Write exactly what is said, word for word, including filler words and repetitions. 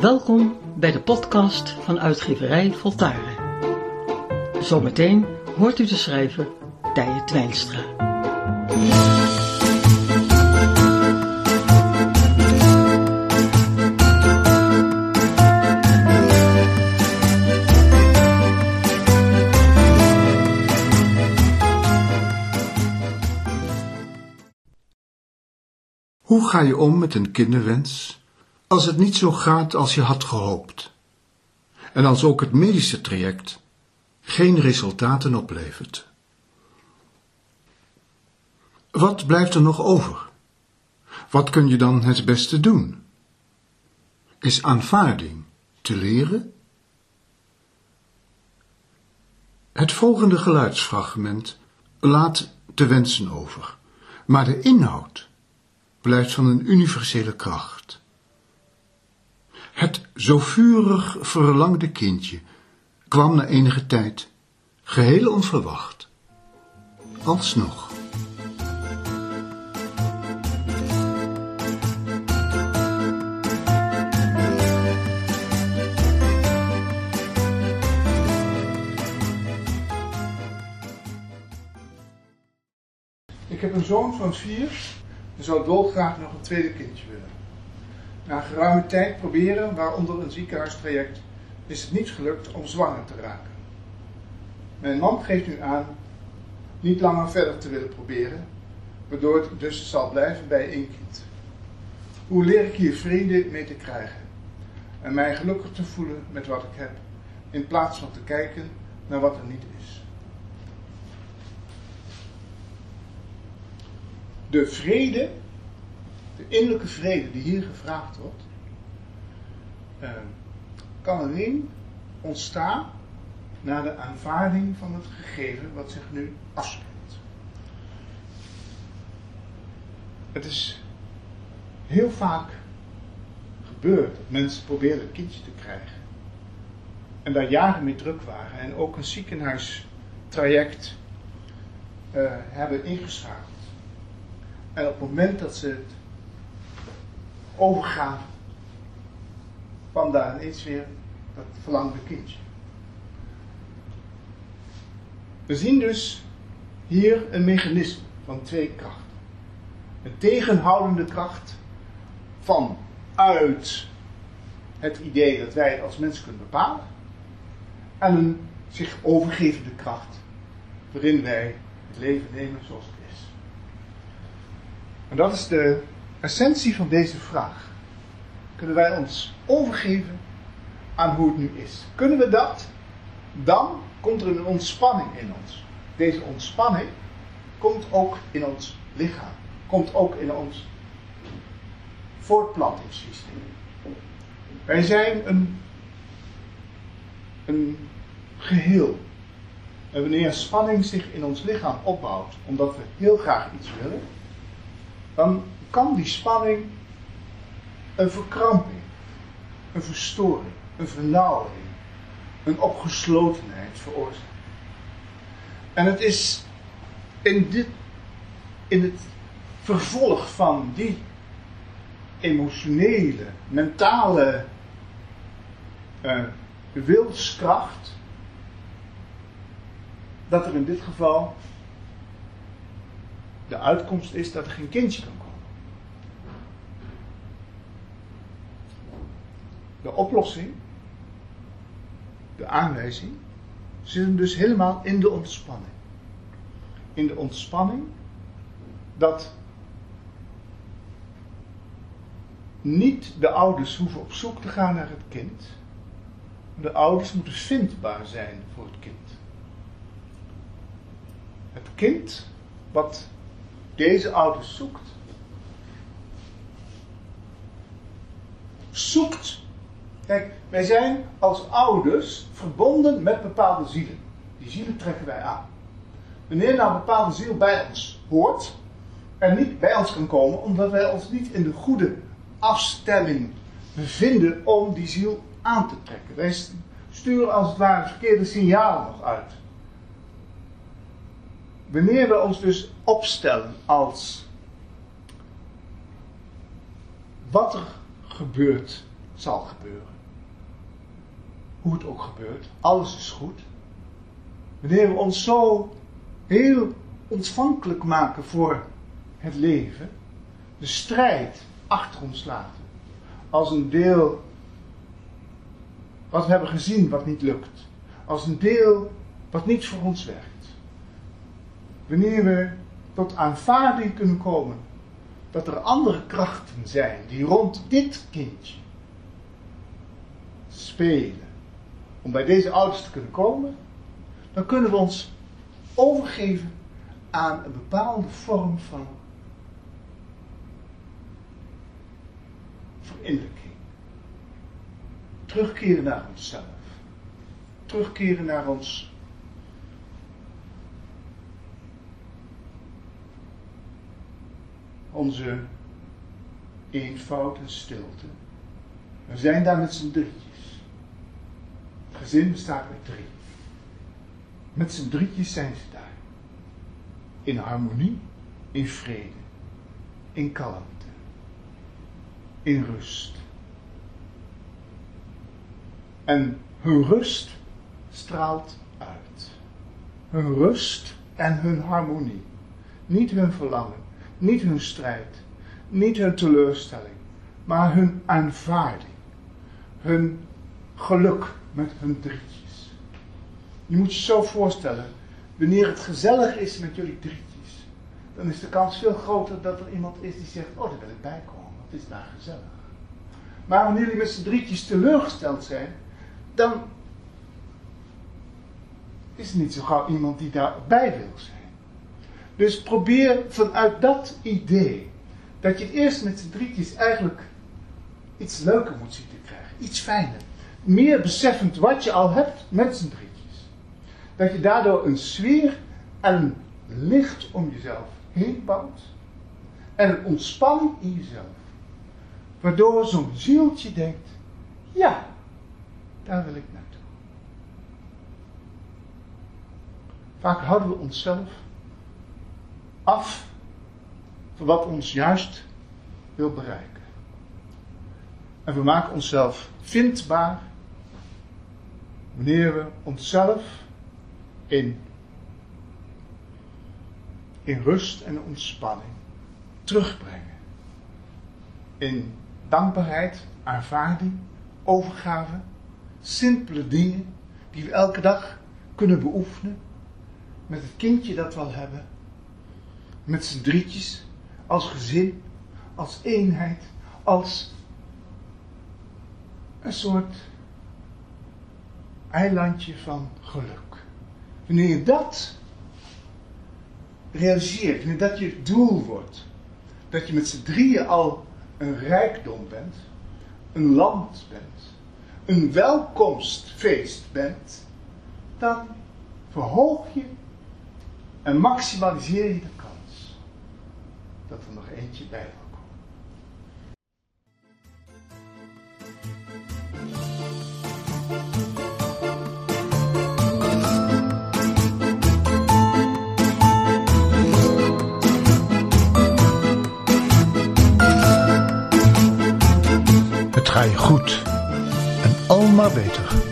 Welkom bij de podcast van Uitgeverij Voltaire. Zometeen hoort u de schrijver Diane Twijnstra. Hoe ga je om met een kinderwens als het niet zo gaat als je had gehoopt, en als ook het medische traject geen resultaten oplevert? Wat blijft er nog over? Wat kun je dan het beste doen? Is aanvaarding te leren? Het volgende geluidsfragment laat te wensen over, maar de inhoud blijft van een universele kracht. Het zo vurig verlangde kindje kwam na enige tijd, geheel onverwacht, alsnog. Ik heb een zoon van vier en zou dolgraag nog een tweede kindje willen. Na geruime tijd proberen, waaronder een ziekenhuistraject, is het niet gelukt om zwanger te raken. Mijn man geeft nu aan niet langer verder te willen proberen, waardoor het dus zal blijven bij één kind. Hoe leer ik hier vrede mee te krijgen en mij gelukkig te voelen met wat ik heb, in plaats van te kijken naar wat er niet is? De vrede... De innerlijke vrede die hier gevraagd wordt, eh, kan alleen ontstaan na de aanvaarding van het gegeven wat zich nu afspeelt. Het is heel vaak gebeurd dat mensen probeerden een kindje te krijgen en daar jaren mee druk waren en ook een ziekenhuistraject eh, hebben ingeschakeld. En op het moment dat ze het overgaan, kwam daar ineens weer dat verlangde kindje. We zien dus hier een mechanisme van twee krachten. Een tegenhoudende kracht vanuit het idee dat wij het als mens kunnen bepalen, en een zich overgevende kracht waarin wij het leven nemen zoals het is. En dat is de essentie van deze vraag. Kunnen wij ons overgeven aan hoe het nu is? Kunnen we dat? Dan komt er een ontspanning in ons. Deze ontspanning komt ook in ons lichaam. Komt ook in ons voortplantingssysteem. Wij zijn een, een geheel. En wanneer spanning zich in ons lichaam opbouwt, omdat we heel graag iets willen, dan kan die spanning een verkramping, een verstoring, een vernauwing, een opgeslotenheid veroorzaken. En het is in, dit, in het vervolg van die emotionele, mentale uh, wilskracht, dat er in dit geval de uitkomst is dat er geen kindje kan komen. De oplossing, de aanwijzing, zit hem dus helemaal in de ontspanning. In de ontspanning dat niet de ouders hoeven op zoek te gaan naar het kind. De ouders moeten vindbaar zijn voor het kind. Het kind wat deze ouders zoekt, zoekt. Kijk, wij zijn als ouders verbonden met bepaalde zielen. Die zielen trekken wij aan. Wanneer nou een bepaalde ziel bij ons hoort en niet bij ons kan komen, omdat wij ons niet in de goede afstemming bevinden om die ziel aan te trekken. Wij sturen als het ware verkeerde signalen nog uit. Wanneer we ons dus opstellen als wat er gebeurt zal gebeuren. Hoe het ook gebeurt, alles is goed. Wanneer we ons zo heel ontvankelijk maken voor het leven, de strijd achter ons laten, als een deel wat we hebben gezien wat niet lukt, als een deel wat niet voor ons werkt. Wanneer we tot aanvaarding kunnen komen dat er andere krachten zijn die rond dit kindje spelen, om bij deze ouders te kunnen komen, dan kunnen we ons overgeven aan een bepaalde vorm van verinnerlijking. Terugkeren naar onszelf. Terugkeren naar ons onze eenvoud en stilte. We zijn daar met z'n drietjes. Het gezin bestaat uit drie. Met z'n drietjes zijn ze daar. In harmonie, in vrede, in kalmte, in rust. En hun rust straalt uit. Hun rust en hun harmonie. Niet hun verlangen, niet hun strijd, niet hun teleurstelling, maar hun aanvaarding. Hun geluk met hun drietjes. Je moet je zo voorstellen, wanneer het gezellig is met jullie drietjes, dan is de kans veel groter dat er iemand is die zegt, oh, daar wil ik bij komen, want het is daar gezellig. Maar wanneer jullie met z'n drietjes teleurgesteld zijn, dan is er niet zo gauw iemand die daarbij wil zijn. Dus probeer vanuit dat idee, dat je het eerst met z'n drietjes eigenlijk iets leuker moet zien te krijgen, iets fijner. Meer beseffend wat je al hebt met z'n drietjes. Dat je daardoor een sfeer en een licht om jezelf heen bouwt. En een ontspanning in jezelf. Waardoor zo'n zieltje denkt, ja, daar wil ik naartoe. Vaak houden we onszelf af van wat ons juist wil bereiken. En we maken onszelf vindbaar wanneer we onszelf in, in rust en ontspanning terugbrengen. In dankbaarheid, aanvaarding, overgave, simpele dingen die we elke dag kunnen beoefenen met het kindje dat we al hebben, met z'n drietjes, als gezin, als eenheid, als een soort eilandje van geluk. Wanneer je dat realiseert, wanneer dat je doel wordt, dat je met z'n drieën al een rijkdom bent, een land bent, een welkomstfeest bent, dan verhoog je en maximaliseer je de kans dat er nog eentje bij wil komen. Het ga je goed en al maar beter.